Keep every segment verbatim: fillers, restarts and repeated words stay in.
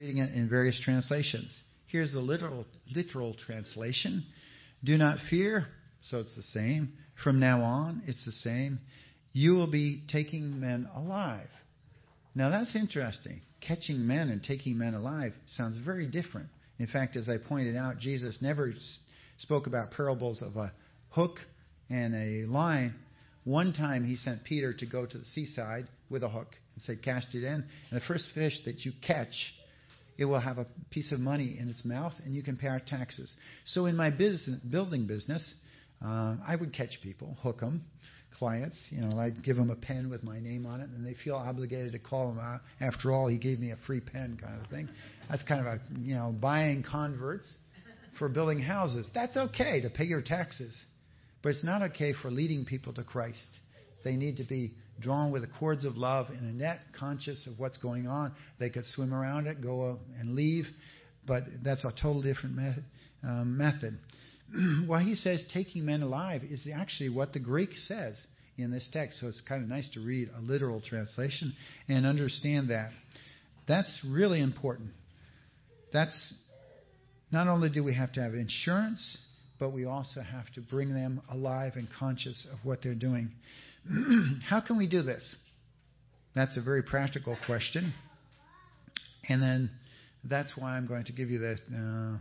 reading it in various translations. Here's the literal, literal translation. Do not fear. So it's the same. From now on, it's the same. You will be taking men alive. Now that's interesting. Catching men and taking men alive sounds very different. In fact, as I pointed out, Jesus never spoke about parables of a hook and a line. One time he sent Peter to go to the seaside with a hook and said, cast it in. And the first fish that you catch, it will have a piece of money in its mouth, and you can pay our taxes. So in my business, building business, uh, I would catch people, hook them, clients. You know, I'd give them a pen with my name on it, and they feel obligated to call them out. After all, he gave me a free pen kind of thing. That's kind of a, you know, buying converts for building houses. That's okay to pay your taxes, but it's not okay for leading people to Christ. They need to be drawn with the cords of love in a net, conscious of what's going on. They could swim around it, go and leave, but that's a totally different method. Um, method. Well, he says taking men alive is actually what the Greek says in this text, so it's kind of nice to read a literal translation and understand that. That's really important. That's not only do we have to have insurance, but we also have to bring them alive and conscious of what they're doing. How can we do this? That's a very practical question. And then that's why I'm going to give you the uh,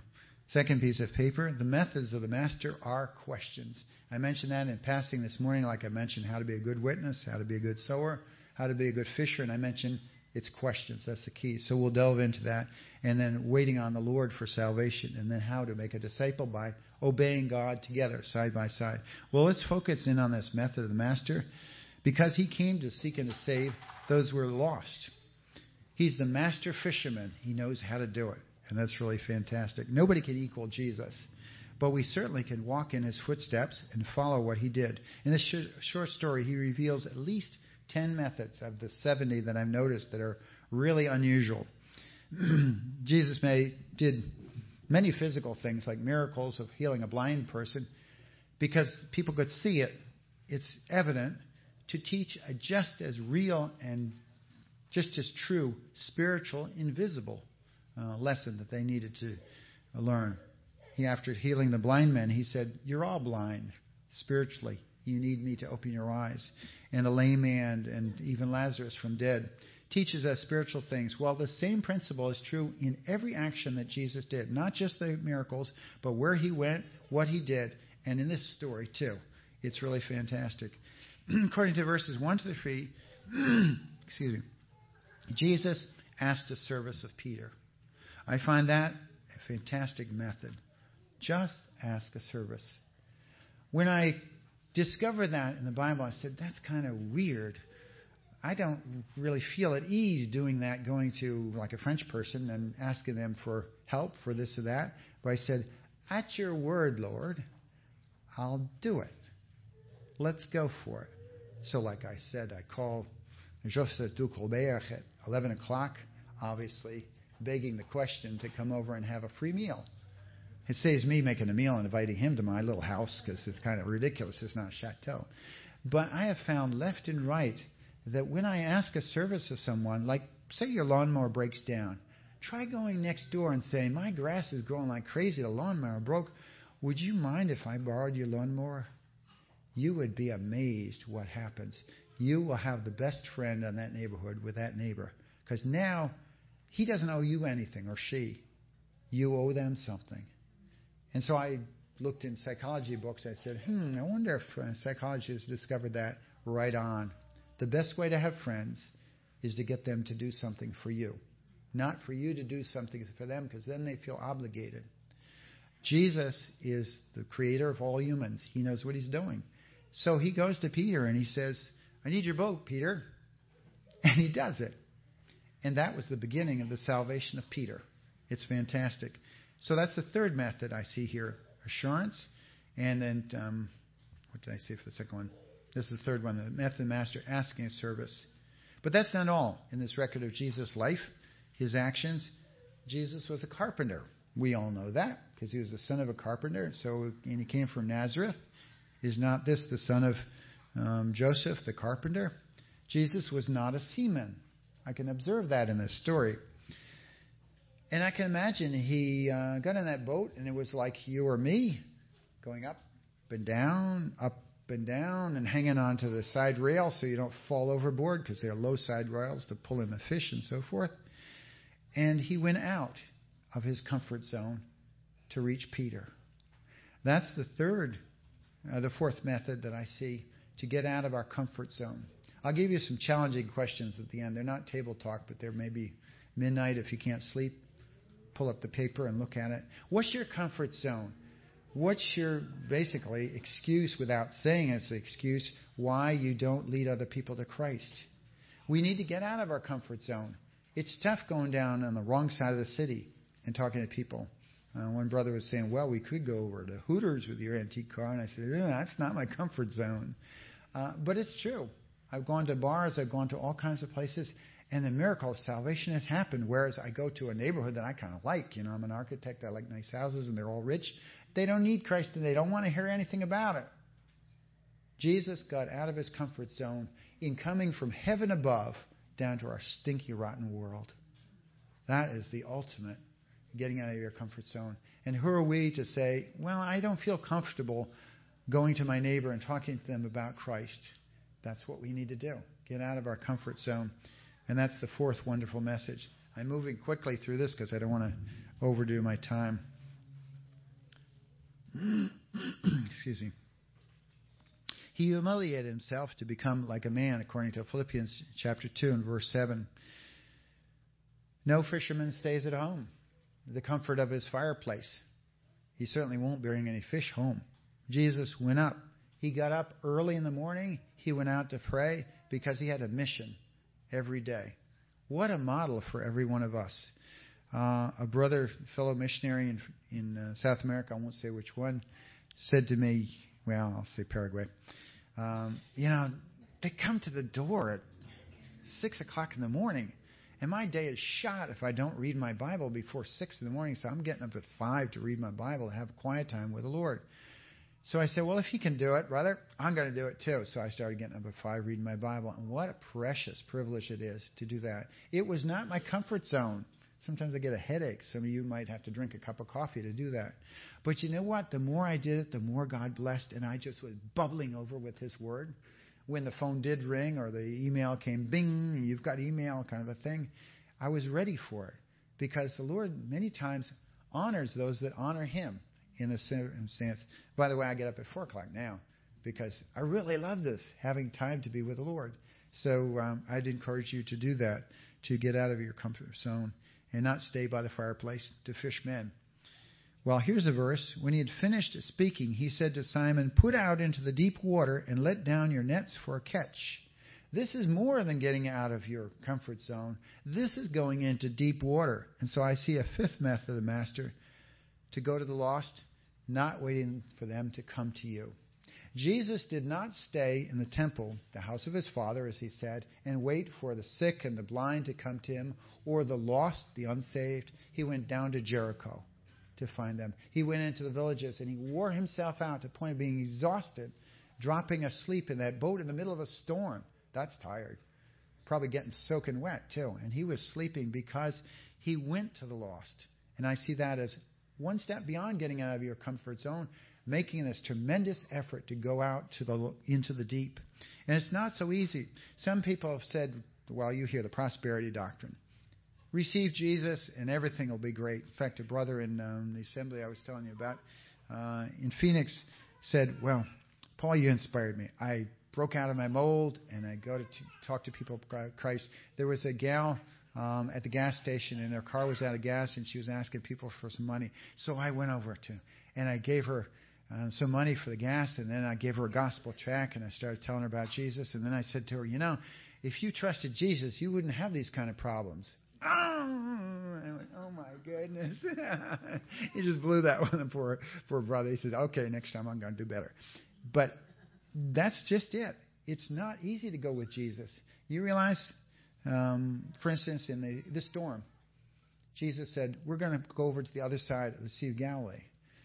second piece of paper. The methods of the master are questions. I mentioned that in passing this morning, like I mentioned how to be a good witness, how to be a good sower, how to be a good fisher, and I mentioned it's questions. That's the key. So we'll delve into that. And then waiting on the Lord for salvation, and then how to make a disciple by obeying God together, side by side. Well, let's focus in on this method of the master, because he came to seek and to save those who are lost. He's the master fisherman. He knows how to do it, and that's really fantastic. Nobody can equal Jesus, but we certainly can walk in his footsteps and follow what he did. In this short story, he reveals at least ten methods of the seventy that I've noticed that are really unusual. Jesus may did many physical things like miracles of healing a blind person because people could see it. It's evident to teach a just as real and just as true spiritual, invisible uh, lesson that they needed to learn. He, after healing the blind man, he said, you're all blind spiritually. You need me to open your eyes. And the lame man and even Lazarus from dead teaches us spiritual things. Well, the same principle is true in every action that Jesus did, not just the miracles, but where he went, what he did, and in this story too. It's really fantastic. According to verses one to three, excuse me, Jesus asked the service of Peter. I find that a fantastic method. Just ask a service. When I discovered that in the Bible, I said, that's kind of weird. I don't really feel at ease doing that, going to like a French person and asking them for help for this or that. But I said, at your word, Lord, I'll do it. Let's go for it. So like I said, I called Joseph du Colbert at eleven o'clock, obviously begging the question to come over and have a free meal. It saves me making a meal and inviting him to my little house because it's kind of ridiculous. It's not a chateau. But I have found left and right that when I ask a service of someone, like say your lawnmower breaks down, try going next door and saying, my grass is growing like crazy. The lawnmower broke. Would you mind if I borrowed your lawnmower? You would be amazed what happens. You will have the best friend in that neighborhood with that neighbor, because now he doesn't owe you anything, or she. You owe them something. And so I looked in psychology books. I said, hmm, I wonder if psychologists discovered that right on. The best way to have friends is to get them to do something for you, not for you to do something for them, because then they feel obligated. Jesus is the creator of all humans. He knows what he's doing. So he goes to Peter and he says, I need your boat, Peter. And he does it. And that was the beginning of the salvation of Peter. It's fantastic. So that's the third method I see here, assurance. And then, um, what did I say for the second one? This is the third one, the method of master, asking a service. But that's not all in this record of Jesus' life, his actions. Jesus was a carpenter. We all know that because he was the son of a carpenter. So, and he came from Nazareth. Is not this the son of um, Joseph, the carpenter? Jesus was not a seaman. I can observe that in this story. And I can imagine he uh, got in that boat, and it was like you or me, going up and down, up and down, and hanging on to the side rail so you don't fall overboard, because they're low side rails to pull in the fish and so forth. And he went out of his comfort zone to reach Peter. That's the third, uh, the fourth method that I see to get out of our comfort zone. I'll give you some challenging questions at the end. They're not table talk, but they're maybe midnight if you can't sleep. Pull up the paper and look at it. What's your comfort zone? What's your, basically, excuse, without saying it's an excuse, why you don't lead other people to Christ? We need to get out of our comfort zone. It's tough going down on the wrong side of the city and talking to people. Uh, one brother was saying, well, we could go over to Hooters with your antique car. And I said, eh, that's not my comfort zone. Uh, but it's true. I've gone to bars. I've gone to all kinds of places. And the miracle of salvation has happened, whereas I go to a neighborhood that I kind of like. You know, I'm an architect. I like nice houses, and they're all rich. They don't need Christ, and they don't want to hear anything about it. Jesus got out of his comfort zone in coming from heaven above down to our stinky, rotten world. That is the ultimate, getting out of your comfort zone. And who are we to say, well, I don't feel comfortable going to my neighbor and talking to them about Christ? That's what we need to do, get out of our comfort zone. And that's the fourth wonderful message. I'm moving quickly through this because I don't want to overdo my time. Excuse me. He humiliated himself to become like a man, according to Philippians chapter two and verse seven. No fisherman stays at home, the comfort of his fireplace. He certainly won't bring any fish home. Jesus went up. He got up early in the morning. He went out to pray because he had a mission. Every day. What a model for every one of us. Uh, a brother, fellow missionary in, in uh, South America, I won't say which one, said to me, well, I'll say Paraguay, um, you know, they come to the door at six o'clock in the morning, and my day is shot if I don't read my Bible before six in the morning, so I'm getting up at five to read my Bible and have a quiet time with the Lord. So I said, well, if he can do it, brother, I'm going to do it too. So I started getting up at five, reading my Bible. And what a precious privilege it is to do that. It was not my comfort zone. Sometimes I get a headache. Some of you might have to drink a cup of coffee to do that. But you know what? The more I did it, the more God blessed. And I just was bubbling over with his word. When the phone did ring or the email came, bing, you've got email kind of a thing, I was ready for it. Because the Lord many times honors those that honor him. In a circumstance. By the way, I get up at four o'clock now because I really love this, having time to be with the Lord. So um, I'd encourage you to do that, to get out of your comfort zone and not stay by the fireplace to fish men. Well, here's a verse. When he had finished speaking, he said to Simon, put out into the deep water and let down your nets for a catch. This is more than getting out of your comfort zone. This is going into deep water. And so I see a fifth method of the master, to go to the lost, not waiting for them to come to you. Jesus did not stay in the temple, the house of his father, as he said, and wait for the sick and the blind to come to him, or the lost, the unsaved. He went down to Jericho to find them. He went into the villages, and he wore himself out to the point of being exhausted, dropping asleep in that boat in the middle of a storm. That's tired. Probably getting soaking wet, too. And he was sleeping because he went to the lost. And I see that as one step beyond getting out of your comfort zone, making this tremendous effort to go out to the into the deep. And it's not so easy. Some people have said, well, you hear the prosperity doctrine. Receive Jesus and everything will be great. In fact, a brother in um, the assembly I was telling you about uh, in Phoenix said, well, Paul, you inspired me. I broke out of my mold and I go to t- talk to people about Christ. There was a gal Um, at the gas station, and her car was out of gas, and she was asking people for some money. So I went over to, and I gave her uh, some money for the gas, and then I gave her a gospel tract, and I started telling her about Jesus. And then I said to her, you know, if you trusted Jesus, you wouldn't have these kind of problems. Oh, I went, oh my goodness. He just blew that one up for, for brother. He said, okay, next time I'm going to do better. But that's just it. It's not easy to go with Jesus. You realize... Um, for instance, in the, the storm, Jesus said, we're going to go over to the other side of the Sea of Galilee.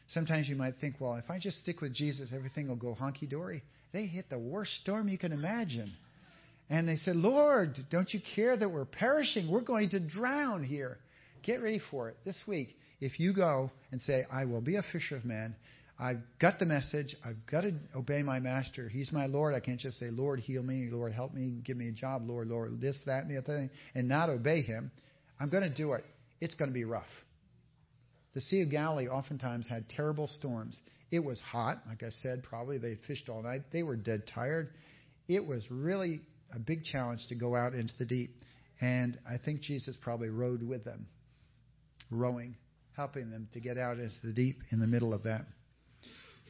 Sometimes you might think, well, if I just stick with Jesus, everything will go honky-dory. They hit the worst storm you can imagine. And they said, Lord, don't you care that we're perishing? We're going to drown here. Get ready for it. This week, if you go and say, I will be a fisher of men, I've got the message, I've got to obey my master. He's my Lord. I can't just say, Lord, heal me, Lord, help me, give me a job, Lord, Lord, this, that, and the other thing, and not obey him. I'm going to do it. It's going to be rough. The Sea of Galilee oftentimes had terrible storms. It was hot. Like I said, probably they had fished all night. They were dead tired. It was really a big challenge to go out into the deep. And I think Jesus probably rowed with them, rowing, helping them to get out into the deep in the middle of that.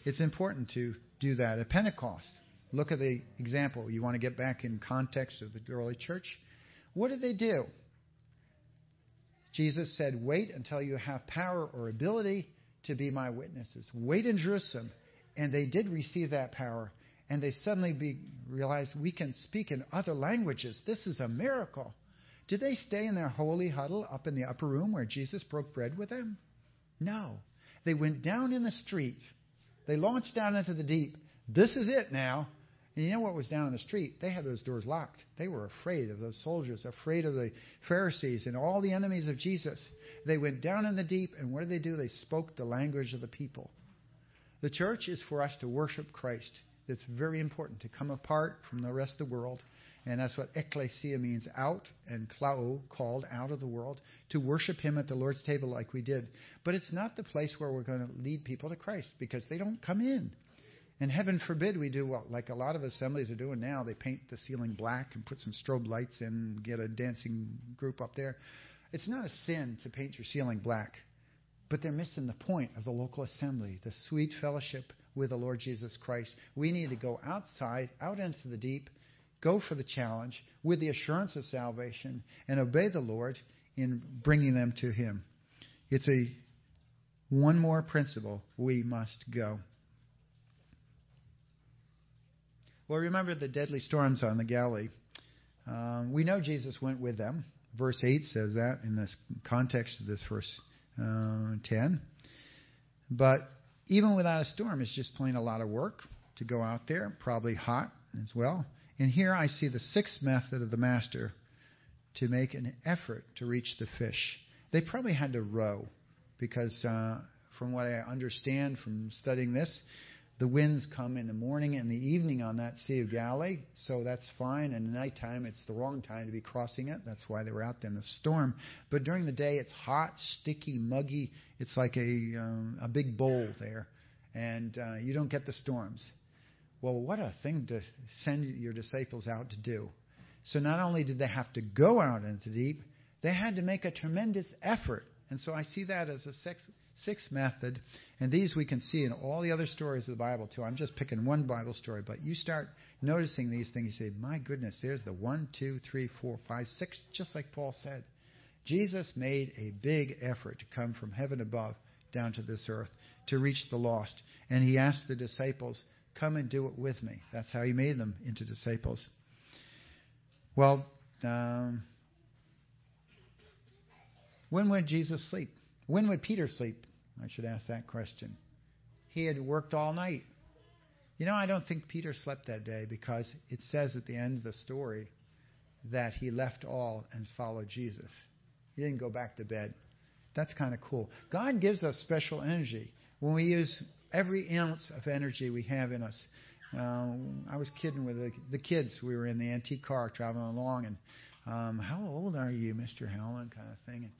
It's important to do that. At Pentecost, look at the example. You want to get back in context of the early church. What did they do? Jesus said, wait until you have power or ability to be my witnesses. Wait in Jerusalem. And they did receive that power. And they suddenly be, realized we can speak in other languages. This is a miracle. Did they stay in their holy huddle up in the upper room where Jesus broke bread with them? No. They went down in the street. They launched down into the deep. This is it now. And you know what was down in the street? They had those doors locked. They were afraid of those soldiers, afraid of the Pharisees and all the enemies of Jesus. They went down in the deep, and what did they do? They spoke the language of the people. The church is for us to worship Christ. It's very important to come apart from the rest of the world. And that's what ecclesia means, out, and klao, called out of the world, to worship him at the Lord's table like we did. But it's not the place where we're going to lead people to Christ because they don't come in. And heaven forbid we do what, like a lot of assemblies are doing now. They paint the ceiling black and put some strobe lights in and get a dancing group up there. It's not a sin to paint your ceiling black, but they're missing the point of the local assembly, the sweet fellowship with the Lord Jesus Christ. We need to go outside, out into the deep, go for the challenge with the assurance of salvation and obey the Lord in bringing them to him. It's a one more principle. We must go. Well, remember the deadly storms on the Galilee. Um, we know Jesus went with them. Verse eight says that in this context of this verse uh, ten. But even without a storm, it's just plain a lot of work to go out there, probably hot as well. And here I see the sixth method of the master to make an effort to reach the fish. They probably had to row because uh, from what I understand from studying this, the winds come in the morning and the evening on that Sea of Galilee, so that's fine. And at nighttime, it's the wrong time to be crossing it. That's why they were out there in the storm. But during the day, it's hot, sticky, muggy. It's like a um, a big bowl there, and uh, you don't get the storms. Well, what a thing to send your disciples out to do. So not only did they have to go out into the deep, they had to make a tremendous effort. And so I see that as a sixth, sixth method. And these we can see in all the other stories of the Bible, too. I'm just picking one Bible story. But you start noticing these things. You say, my goodness, there's the one, two, three, four, five, six, just like Paul said. Jesus made a big effort to come from heaven above down to this earth to reach the lost. And he asked the disciples, come and do it with me. That's how he made them into disciples. Well, um... when would Jesus sleep? When would Peter sleep? I should ask that question. He had worked all night. You know, I don't think Peter slept that day because it says at the end of the story that he left all and followed Jesus. He didn't go back to bed. That's kind of cool. God gives us special energy when we use every ounce of energy we have in us. Um, I was kidding with the, the kids. We were in the antique car traveling along and Um, how old are you, Mister Howland, kind of thing. And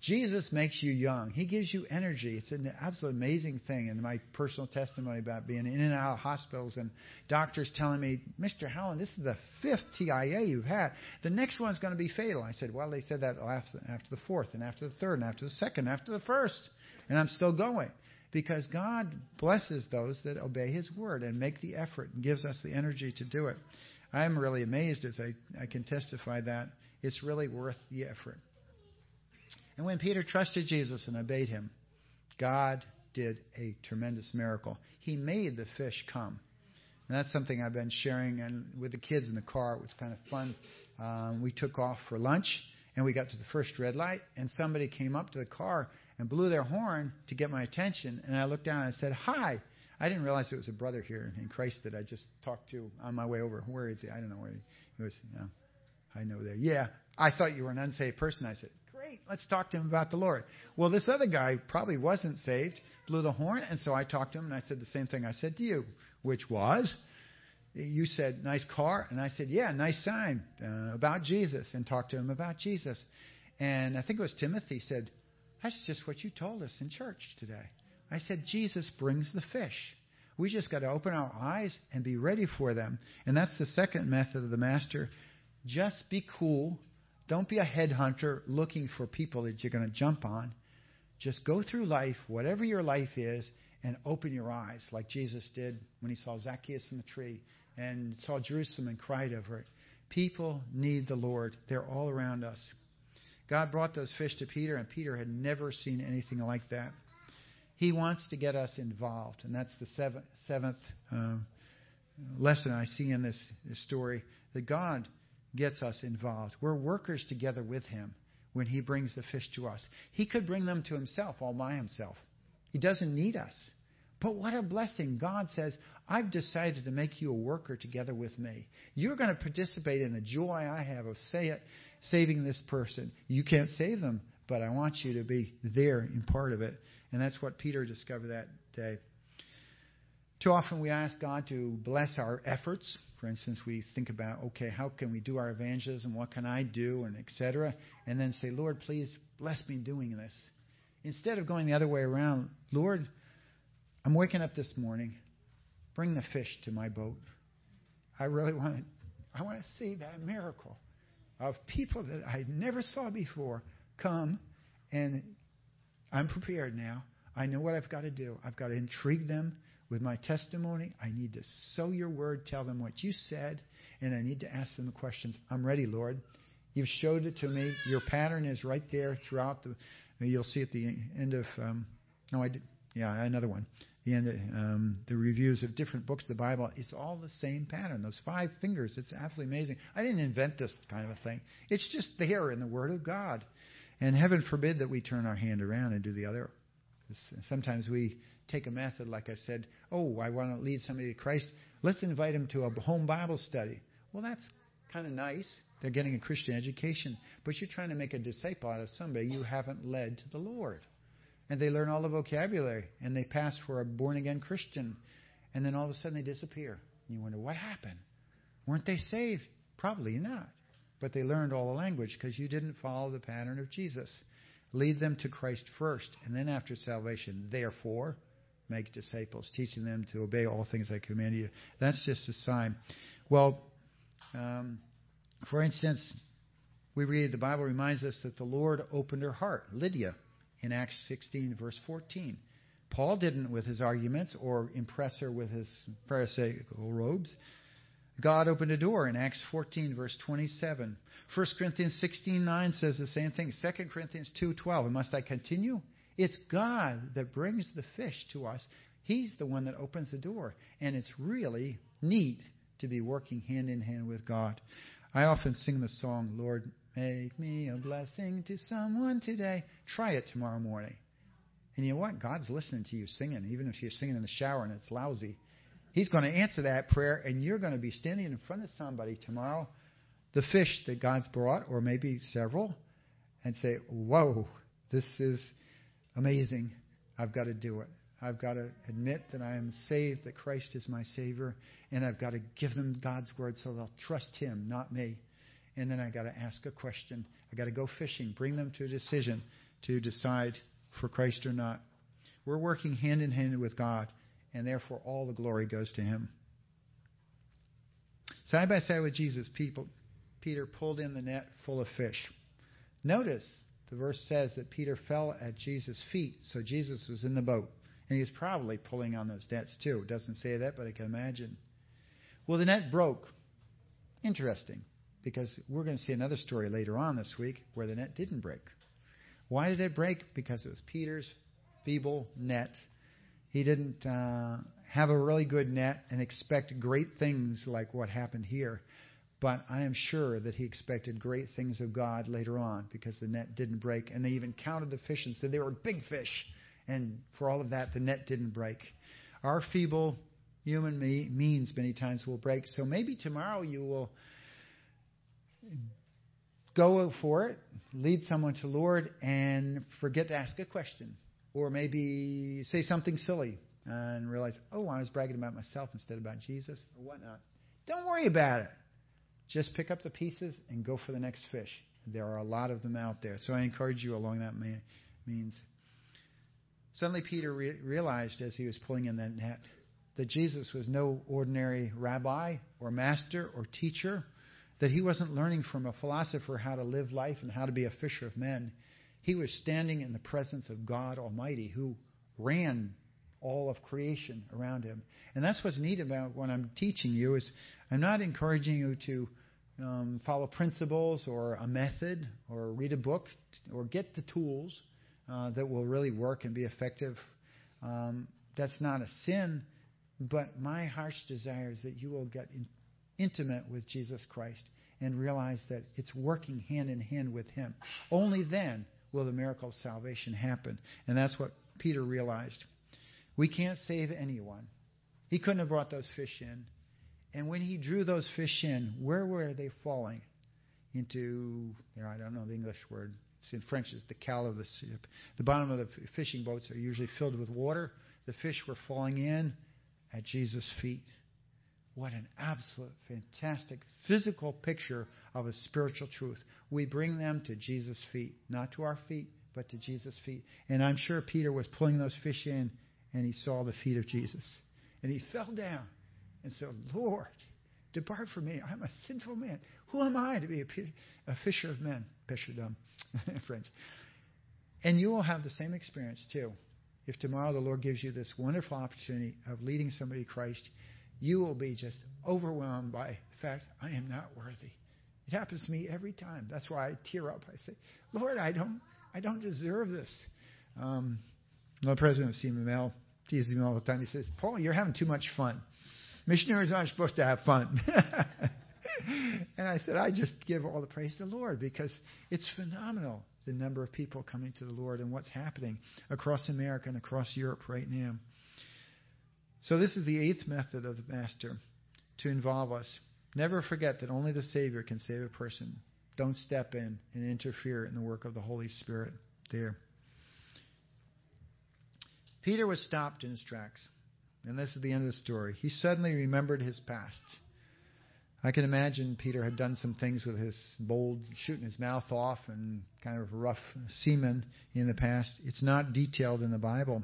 Jesus makes you young. He gives you energy. It's an absolutely amazing thing. And my personal testimony about being in and out of hospitals and doctors telling me, Mister Howland, this is the fifth T I A you've had. The next one's going to be fatal. I said, well, they said that after, after the fourth and after the third and after the second, after the first. And I'm still going because God blesses those that obey his word and make the effort and gives us the energy to do it. I'm really amazed as I, I can testify that it's really worth the effort. And when Peter trusted Jesus and obeyed him, God did a tremendous miracle. He made the fish come. And that's something I've been sharing and with the kids in the car. It was kind of fun. Um, we took off for lunch, and we got to the first red light, and somebody came up to the car and blew their horn to get my attention. And I looked down and I said, hi. I didn't realize it was a brother here in Christ that I just talked to on my way over. Where is he? I don't know where he, he was. You know, I know there. Yeah, I thought you were an unsaved person. I said, great. great. Let's talk to him about the Lord. Well, this other guy probably wasn't saved, blew the horn. And so I talked to him and I said the same thing I said to you, which was, you said, nice car. And I said, yeah, nice sign uh, about Jesus, and talked to him about Jesus. And I think it was Timothy said, that's just what you told us in church today. I said, Jesus brings the fish. We just got to open our eyes and be ready for them. And that's the second method of the master. Just be cool. Don't be a headhunter looking for people that you're going to jump on. Just go through life, whatever your life is, and open your eyes like Jesus did when he saw Zacchaeus in the tree and saw Jerusalem and cried over it. People need the Lord. They're all around us. God brought those fish to Peter, and Peter had never seen anything like that. He wants to get us involved, and that's the seventh, seventh um, lesson I see in this, this story, that God gets us involved. We're workers together with him when he brings the fish to us. He could bring them to himself all by himself. He doesn't need us. But what a blessing. God says, I've decided to make you a worker together with me. You're going to participate in the joy I have of say it, saving this person. You can't save them, but I want you to be there and part of it. And that's what Peter discovered that day. Too often we ask God to bless our efforts. For instance, we think about, okay, how can we do our evangelism? What can I do? And et cetera. And then say, Lord, please bless me doing this. Instead of going the other way around, Lord, I'm waking up this morning. Bring the fish to my boat. I really want to, I want to see that miracle of people that I never saw before come, and I'm prepared now. I know what I've got to do. I've got to intrigue them with my testimony. I need to sow your word, tell them what you said, and I need to ask them the questions. I'm ready, Lord. You've showed it to me. Your pattern is right there throughout the. You'll see at the end of. Um, no, I did. Yeah, another one. The end. Of, um, the reviews of different books of the Bible. It's all the same pattern. Those five fingers. It's absolutely amazing. I didn't invent this kind of a thing. It's just there in the Word of God. And heaven forbid that we turn our hand around and do the other. Sometimes we take a method, like I said, oh, I want to lead somebody to Christ. Let's invite them to a home Bible study. Well, that's kind of nice. They're getting a Christian education. But you're trying to make a disciple out of somebody you haven't led to the Lord. And they learn all the vocabulary, and they pass for a born-again Christian. And then all of a sudden they disappear. And you wonder, what happened? Weren't they saved? Probably not. But they learned all the language because you didn't follow the pattern of Jesus. Lead them to Christ first, and then after salvation, therefore, make disciples, teaching them to obey all things I command you. That's just a sign. Well, um, for instance, we read the Bible reminds us that the Lord opened her heart, Lydia, in Acts sixteen, verse fourteen. Paul didn't with his arguments or impress her with his pharisaical robes. God opened a door in Acts fourteen, verse twenty-seven. First Corinthians sixteen nine says the same thing. Second Corinthians two twelve. And must I continue? It's God that brings the fish to us. He's the one that opens the door. And it's really neat to be working hand in hand with God. I often sing the song, Lord, make me a blessing to someone today. Try it tomorrow morning. And you know what? God's listening to you singing, even if you're singing in the shower and it's lousy. He's going to answer that prayer, and you're going to be standing in front of somebody tomorrow, the fish that God's brought, or maybe several, and say, whoa, this is amazing. I've got to do it. I've got to admit that I am saved, that Christ is my Savior, and I've got to give them God's word so they'll trust him, not me. And then I've got to ask a question. I've got to go fishing, bring them to a decision to decide for Christ or not. We're working hand in hand with God. And therefore, all the glory goes to him. Side by side with Jesus, people, Peter pulled in the net full of fish. Notice the verse says that Peter fell at Jesus' feet, so Jesus was in the boat. And he was probably pulling on those nets too. It doesn't say that, but I can imagine. Well, the net broke. Interesting, because we're going to see another story later on this week where the net didn't break. Why did it break? Because it was Peter's feeble net. He didn't uh, have a really good net and expect great things like what happened here. But I am sure that he expected great things of God later on because the net didn't break. And they even counted the fish and said they were big fish. And for all of that, the net didn't break. Our feeble human me- means many times will break. So maybe tomorrow you will go for it, lead someone to the Lord, and forget to ask a question. Or maybe say something silly and realize, oh, I was bragging about myself instead of about Jesus or whatnot. Don't worry about it. Just pick up the pieces and go for the next fish. There are a lot of them out there. So I encourage you along that man- means. Suddenly Peter re- realized as he was pulling in that net that Jesus was no ordinary rabbi or master or teacher, that he wasn't learning from a philosopher how to live life and how to be a fisher of men. He was standing in the presence of God Almighty, who ran all of creation around him. And that's what's neat about what I'm teaching you is I'm not encouraging you to um, follow principles or a method or read a book or get the tools uh, that will really work and be effective. Um, that's not a sin, but my heart's desire is that you will get in, intimate with Jesus Christ and realize that it's working hand in hand with him. Only then will the miracle of salvation happen. And that's what Peter realized. We can't save anyone. He couldn't have brought those fish in. And when he drew those fish in, where were they falling? Into, you know, I don't know the English word. It's in French, it's the cal of the ship. The bottom of the fishing boats are usually filled with water. The fish were falling in at Jesus' feet. What an absolute fantastic physical picture of a spiritual truth. We bring them to Jesus' feet, not to our feet, but to Jesus' feet. And I'm sure Peter was pulling those fish in, and he saw the feet of Jesus. And he fell down and said, Lord, depart from me. I'm a sinful man. Who am I to be a, a fisher of men? Pêcheur in French. And you will have the same experience, too. If tomorrow the Lord gives you this wonderful opportunity of leading somebody to Christ, you will be just overwhelmed by the fact, I am not worthy. It happens to me every time. That's why I tear up. I say, Lord, I don't I don't deserve this. Um, the president of C M M L teases me all the time. He says, Paul, you're having too much fun. Missionaries aren't supposed to have fun. And I said, I just give all the praise to the Lord because it's phenomenal, the number of people coming to the Lord and what's happening across America and across Europe right now. So this is the eighth method of the Master, to involve us. Never forget that only the Savior can save a person. Don't step in and interfere in the work of the Holy Spirit there. Peter was stopped in his tracks. And this is the end of the story. He suddenly remembered his past. I can imagine Peter had done some things with his bold, shooting his mouth off and kind of rough seaman in the past. It's not detailed in the Bible.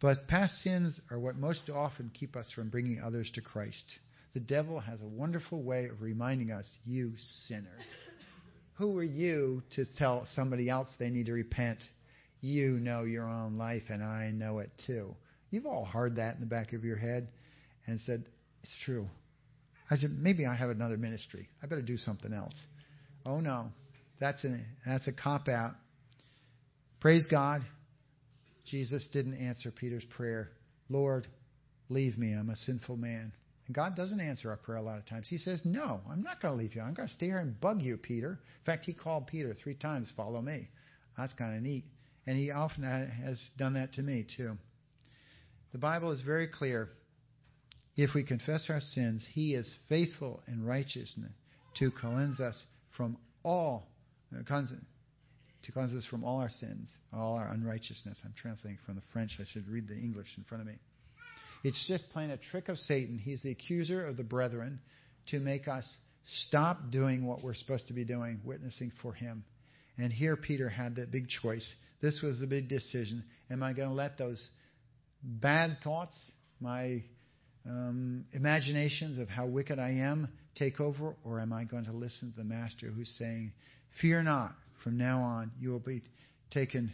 But past sins are what most often keep us from bringing others to Christ. The devil has a wonderful way of reminding us, you sinner. Who are you to tell somebody else they need to repent? You know your own life, and I know it too. You've all heard that in the back of your head and said, it's true. I said, maybe I have another ministry. I better do something else. Oh, no. That's, an, that's a cop-out. Praise God. Jesus didn't answer Peter's prayer. Lord, leave me. I'm a sinful man. And God doesn't answer our prayer a lot of times. He says, no, I'm not going to leave you. I'm going to stay here and bug you, Peter. In fact, he called Peter three times, follow me. That's kind of neat. And he often has done that to me, too. The Bible is very clear. If we confess our sins, he is faithful and righteous to cleanse us from all to cleanse us from all our sins, all our unrighteousness. I'm translating from the French. I should read the English in front of me. It's just plain a trick of Satan. He's the accuser of the brethren to make us stop doing what we're supposed to be doing, witnessing for him. And here Peter had that big choice. This was the big decision. Am I going to let those bad thoughts, my um, imaginations of how wicked I am, take over? Or am I going to listen to the Master who's saying, fear not. From now on, you will be taken,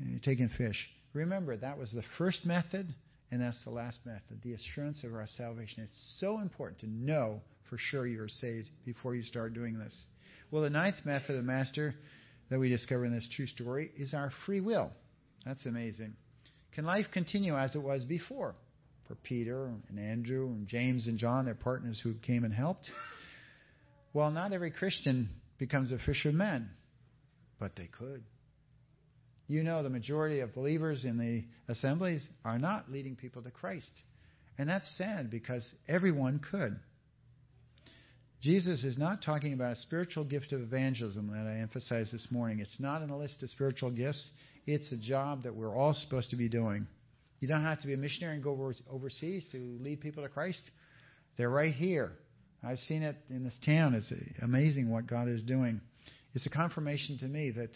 uh, taken fish. Remember, that was the first method, and that's the last method. The assurance of our salvation. It's so important to know for sure you are saved before you start doing this. Well, the ninth method of the Master that we discover in this true story is our free will. That's amazing. Can life continue as it was before? For Peter and Andrew and James and John, their partners who came and helped. Well, not every Christian becomes a fisher of men. But they could. You know, the majority of believers in the assemblies are not leading people to Christ. And that's sad because everyone could. Jesus is not talking about a spiritual gift of evangelism that I emphasized this morning. It's not in the list of spiritual gifts. It's a job that we're all supposed to be doing. You don't have to be a missionary and go overseas to lead people to Christ. They're right here. I've seen it in this town. It's amazing what God is doing. It's a confirmation to me that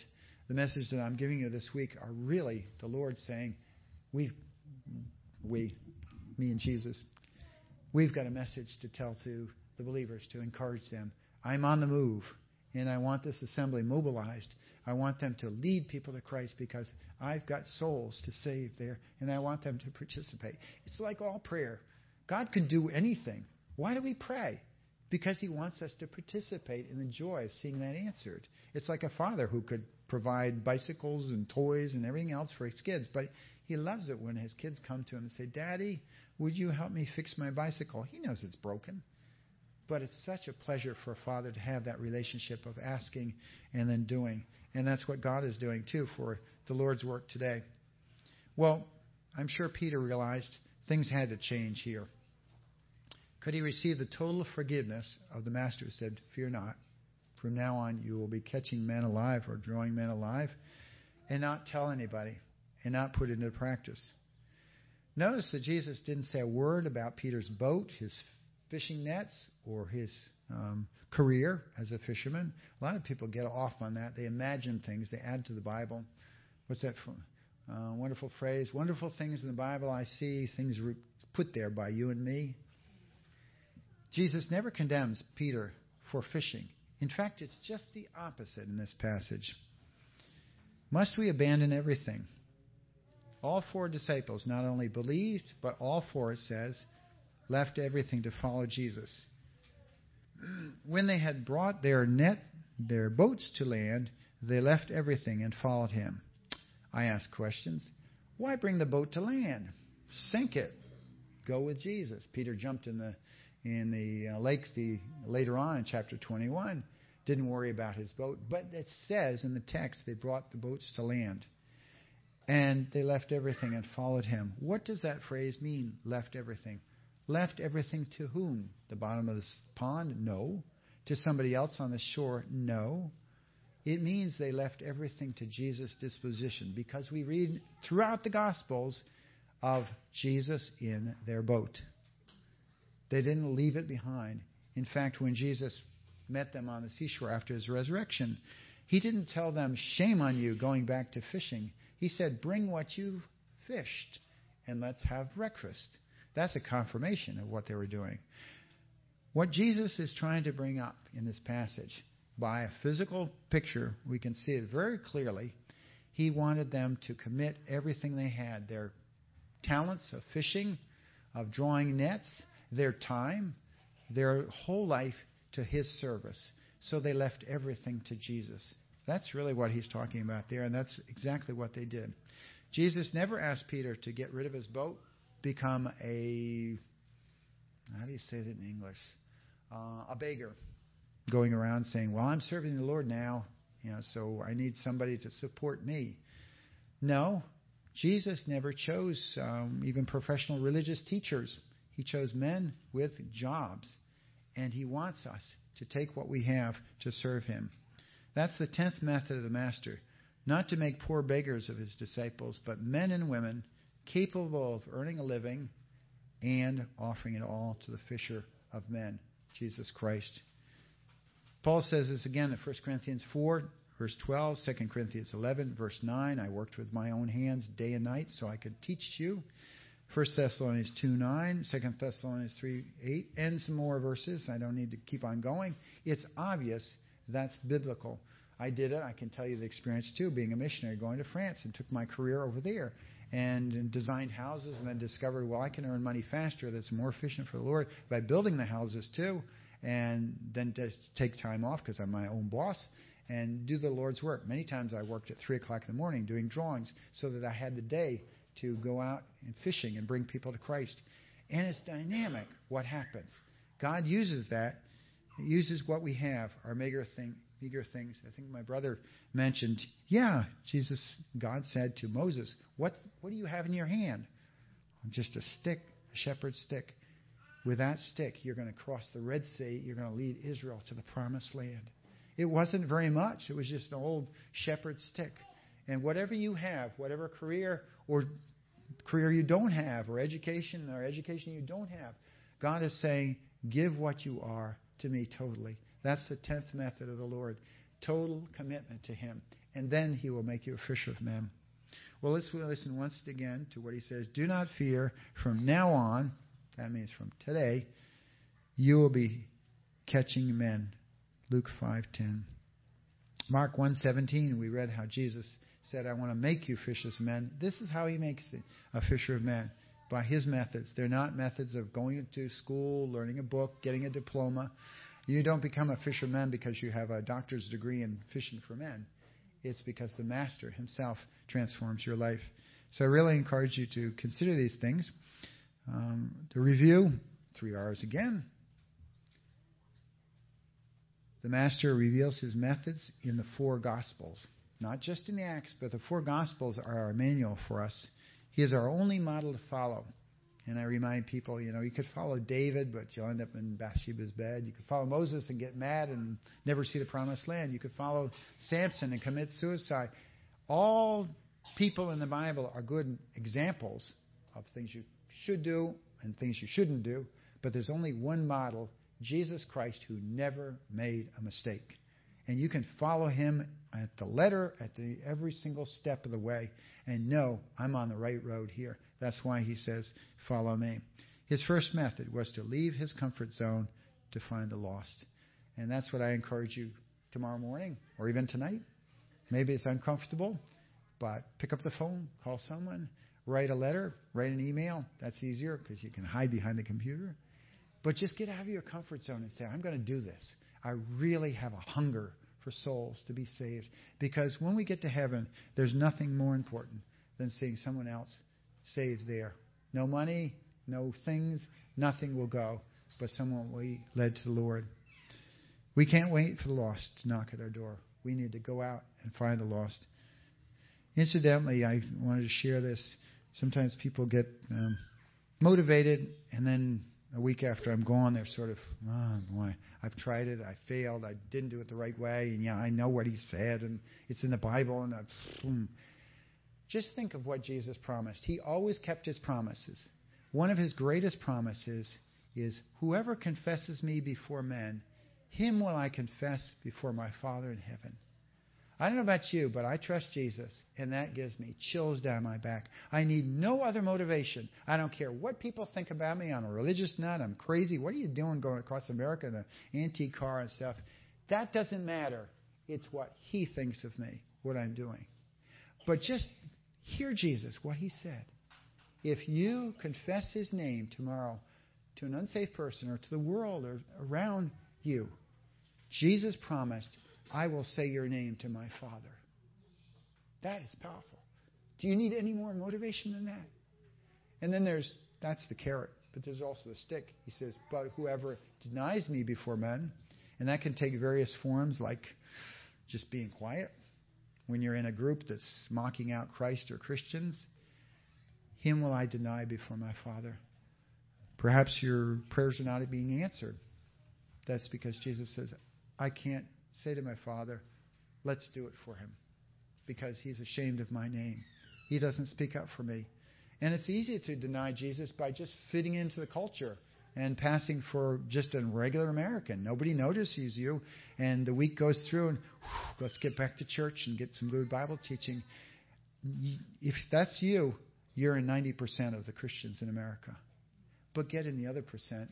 the message that I'm giving you this week are really the Lord saying, we, we, me and Jesus, we've got a message to tell to the believers, to encourage them. I'm on the move, and I want this assembly mobilized. I want them to lead people to Christ because I've got souls to save there, and I want them to participate. It's like all prayer. God could do anything. Why do we pray? Because he wants us to participate and enjoy seeing that answered. It's like a father who could provide bicycles and toys and everything else for his kids, but he loves it when his kids come to him and say, Daddy, would you help me fix my bicycle? He knows it's broken. But it's such a pleasure for a father to have that relationship of asking and then doing. And that's what God is doing, too, for the Lord's work today. Well, I'm sure Peter realized things had to change here. Could he receive the total forgiveness of the master who said, Fear not, from now on you will be catching men alive or drawing men alive, and not tell anybody and not put it into practice? Notice that Jesus didn't say a word about Peter's boat, his fishing nets, or his um, career as a fisherman. A lot of people get off on that. They imagine things. They add to the Bible. What's that from? Uh, wonderful phrase? Wonderful things in the Bible I see, things re- put there by you and me. Jesus never condemns Peter for fishing. In fact, it's just the opposite in this passage. Must we abandon everything? All four disciples not only believed, but all four, it says, left everything to follow Jesus. When they had brought their net, their boats to land, they left everything and followed him. I ask questions. Why bring the boat to land? Sink it. Go with Jesus. Peter jumped in the in the lake the later on in chapter twenty-one, didn't worry about his boat, but it says in the text they brought the boats to land and they left everything and followed him. What does that phrase mean, left everything? Left everything to whom? The bottom of the pond? No. To somebody else on the shore? No. It means they left everything to Jesus' disposition, because we read throughout the Gospels of Jesus in their boat. They didn't leave it behind. In fact, when Jesus met them on the seashore after his resurrection, he didn't tell them, shame on you going back to fishing. He said, bring what you've fished and let's have breakfast. That's a confirmation of what they were doing. What Jesus is trying to bring up in this passage, by a physical picture, we can see it very clearly. He wanted them to commit everything they had, their talents of fishing, of drawing nets, their time, their whole life to his service. So they left everything to Jesus. That's really what he's talking about there, and that's exactly what they did. Jesus never asked Peter to get rid of his boat, become a, how do you say that in English, uh, a beggar, going around saying, well, I'm serving the Lord now, you know, so I need somebody to support me. No, Jesus never chose um, even professional religious teachers. He chose men with jobs, and he wants us to take what we have to serve him. That's the tenth method of the master, not to make poor beggars of his disciples, but men and women capable of earning a living and offering it all to the fisher of men, Jesus Christ. Paul says this again in First Corinthians four, verse twelve, Second Corinthians eleven, verse nine. I worked with my own hands day and night so I could teach you. First Thessalonians two nine, Second Thessalonians three eight, and some more verses. I don't need to keep on going. It's obvious that's biblical. I did it. I can tell you the experience, too, being a missionary, going to France, and took my career over there and designed houses, and then discovered, well, I can earn money faster that's more efficient for the Lord by building the houses, too, and then just take time off because I'm my own boss and do the Lord's work. Many times I worked at three o'clock in the morning doing drawings so that I had the day to go out and fishing and bring people to Christ. And it's dynamic what happens. God uses that. He uses what we have, our meager thing, meager things. I think my brother mentioned, yeah, Jesus, God said to Moses, what, what do you have in your hand? Just a stick, a shepherd's stick. With that stick, you're going to cross the Red Sea. You're going to lead Israel to the promised land. It wasn't very much. It was just an old shepherd's stick. And whatever you have, whatever career or career you don't have, or education or education you don't have, God is saying, give what you are to me totally. That's the tenth method of the Lord. Total commitment to him. And then he will make you a fisher of men. Well, let's listen once again to what he says. Do not fear. From now on, that means from today, you will be catching men. Luke five ten. Mark one seventeen, we read how Jesus said, I want to make you fishers of men. This is how he makes it, a fisher of men, by his methods. They're not methods of going to school, learning a book, getting a diploma. You don't become a fisherman because you have a doctor's degree in fishing for men. It's because the Master himself transforms your life. So I really encourage you to consider these things. Um, to review, three R's again. The Master reveals his methods in the four Gospels. Not just in the Acts, but the four Gospels are our manual for us. He is our only model to follow. And I remind people, you know, you could follow David, but you'll end up in Bathsheba's bed. You could follow Moses and get mad and never see the promised land. You could follow Samson and commit suicide. All people in the Bible are good examples of things you should do and things you shouldn't do. But there's only one model, Jesus Christ, who never made a mistake. And you can follow him at the letter, at the every single step of the way, and know I'm on the right road here. That's why he says, follow me. His first method was to leave his comfort zone to find the lost. And that's what I encourage you tomorrow morning or even tonight. Maybe it's uncomfortable, but pick up the phone, call someone, write a letter, write an email. That's easier because you can hide behind the computer. But just get out of your comfort zone and say, I'm going to do this. I really have a hunger for souls to be saved. Because when we get to heaven, there's nothing more important than seeing someone else saved there. No money, no things, nothing will go, but someone will be led to the Lord. We can't wait for the lost to knock at our door. We need to go out and find the lost. Incidentally, I wanted to share this. Sometimes people get um, motivated, and then a week after I'm gone, they're sort of, oh, boy, I've tried it, I failed, I didn't do it the right way, and yeah, I know what he said, and it's in the Bible, and I've... Just think of what Jesus promised. He always kept his promises. One of his greatest promises is, whoever confesses me before men, him will I confess before my Father in heaven. I don't know about you, but I trust Jesus, and that gives me chills down my back. I need no other motivation. I don't care what people think about me. I'm a religious nut. I'm crazy. What are you doing going across America in an antique car and stuff? That doesn't matter. It's what he thinks of me, what I'm doing. But just hear Jesus, what he said. If you confess his name tomorrow to an unsafe person or to the world or around you, Jesus promised, I will say your name to my Father. That is powerful. Do you need any more motivation than that? And then there's, that's the carrot, but there's also the stick. He says, but whoever denies me before men, and that can take various forms like just being quiet when you're in a group that's mocking out Christ or Christians, him will I deny before my Father. Perhaps your prayers are not being answered. That's because Jesus says, I can't say to my Father, let's do it for him, because he's ashamed of my name. He doesn't speak up for me. And it's easy to deny Jesus by just fitting into the culture and passing for just a regular American. Nobody notices you, and the week goes through, and whew, let's get back to church and get some good Bible teaching. If that's you, you're in ninety percent of the Christians in America. But get in the other percent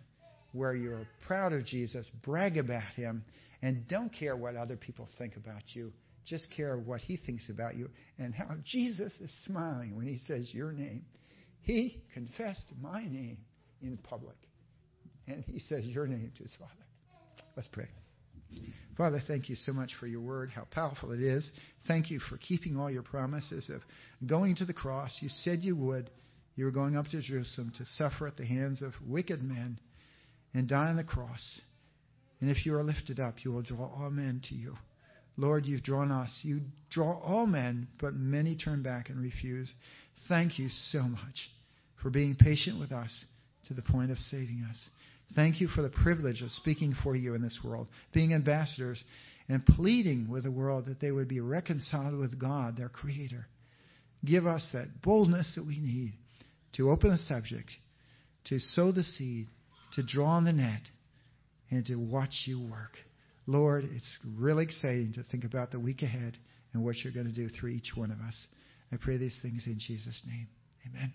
where you're proud of Jesus, brag about him, and don't care what other people think about you. Just care what he thinks about you and how Jesus is smiling when he says your name. He confessed my name in public, and he says your name to his Father. Let's pray. Father, thank you so much for your word, how powerful it is. Thank you for keeping all your promises of going to the cross. You said you would. You were going up to Jerusalem to suffer at the hands of wicked men and die on the cross. And if you are lifted up, you will draw all men to you. Lord, you've drawn us. You draw all men, but many turn back and refuse. Thank you so much for being patient with us to the point of saving us. Thank you for the privilege of speaking for you in this world, being ambassadors, and pleading with the world that they would be reconciled with God, their Creator. Give us that boldness that we need to open the subject, to sow the seed, to draw on the net, and to watch you work. Lord, it's really exciting to think about the week ahead and what you're going to do through each one of us. I pray these things in Jesus' name. Amen.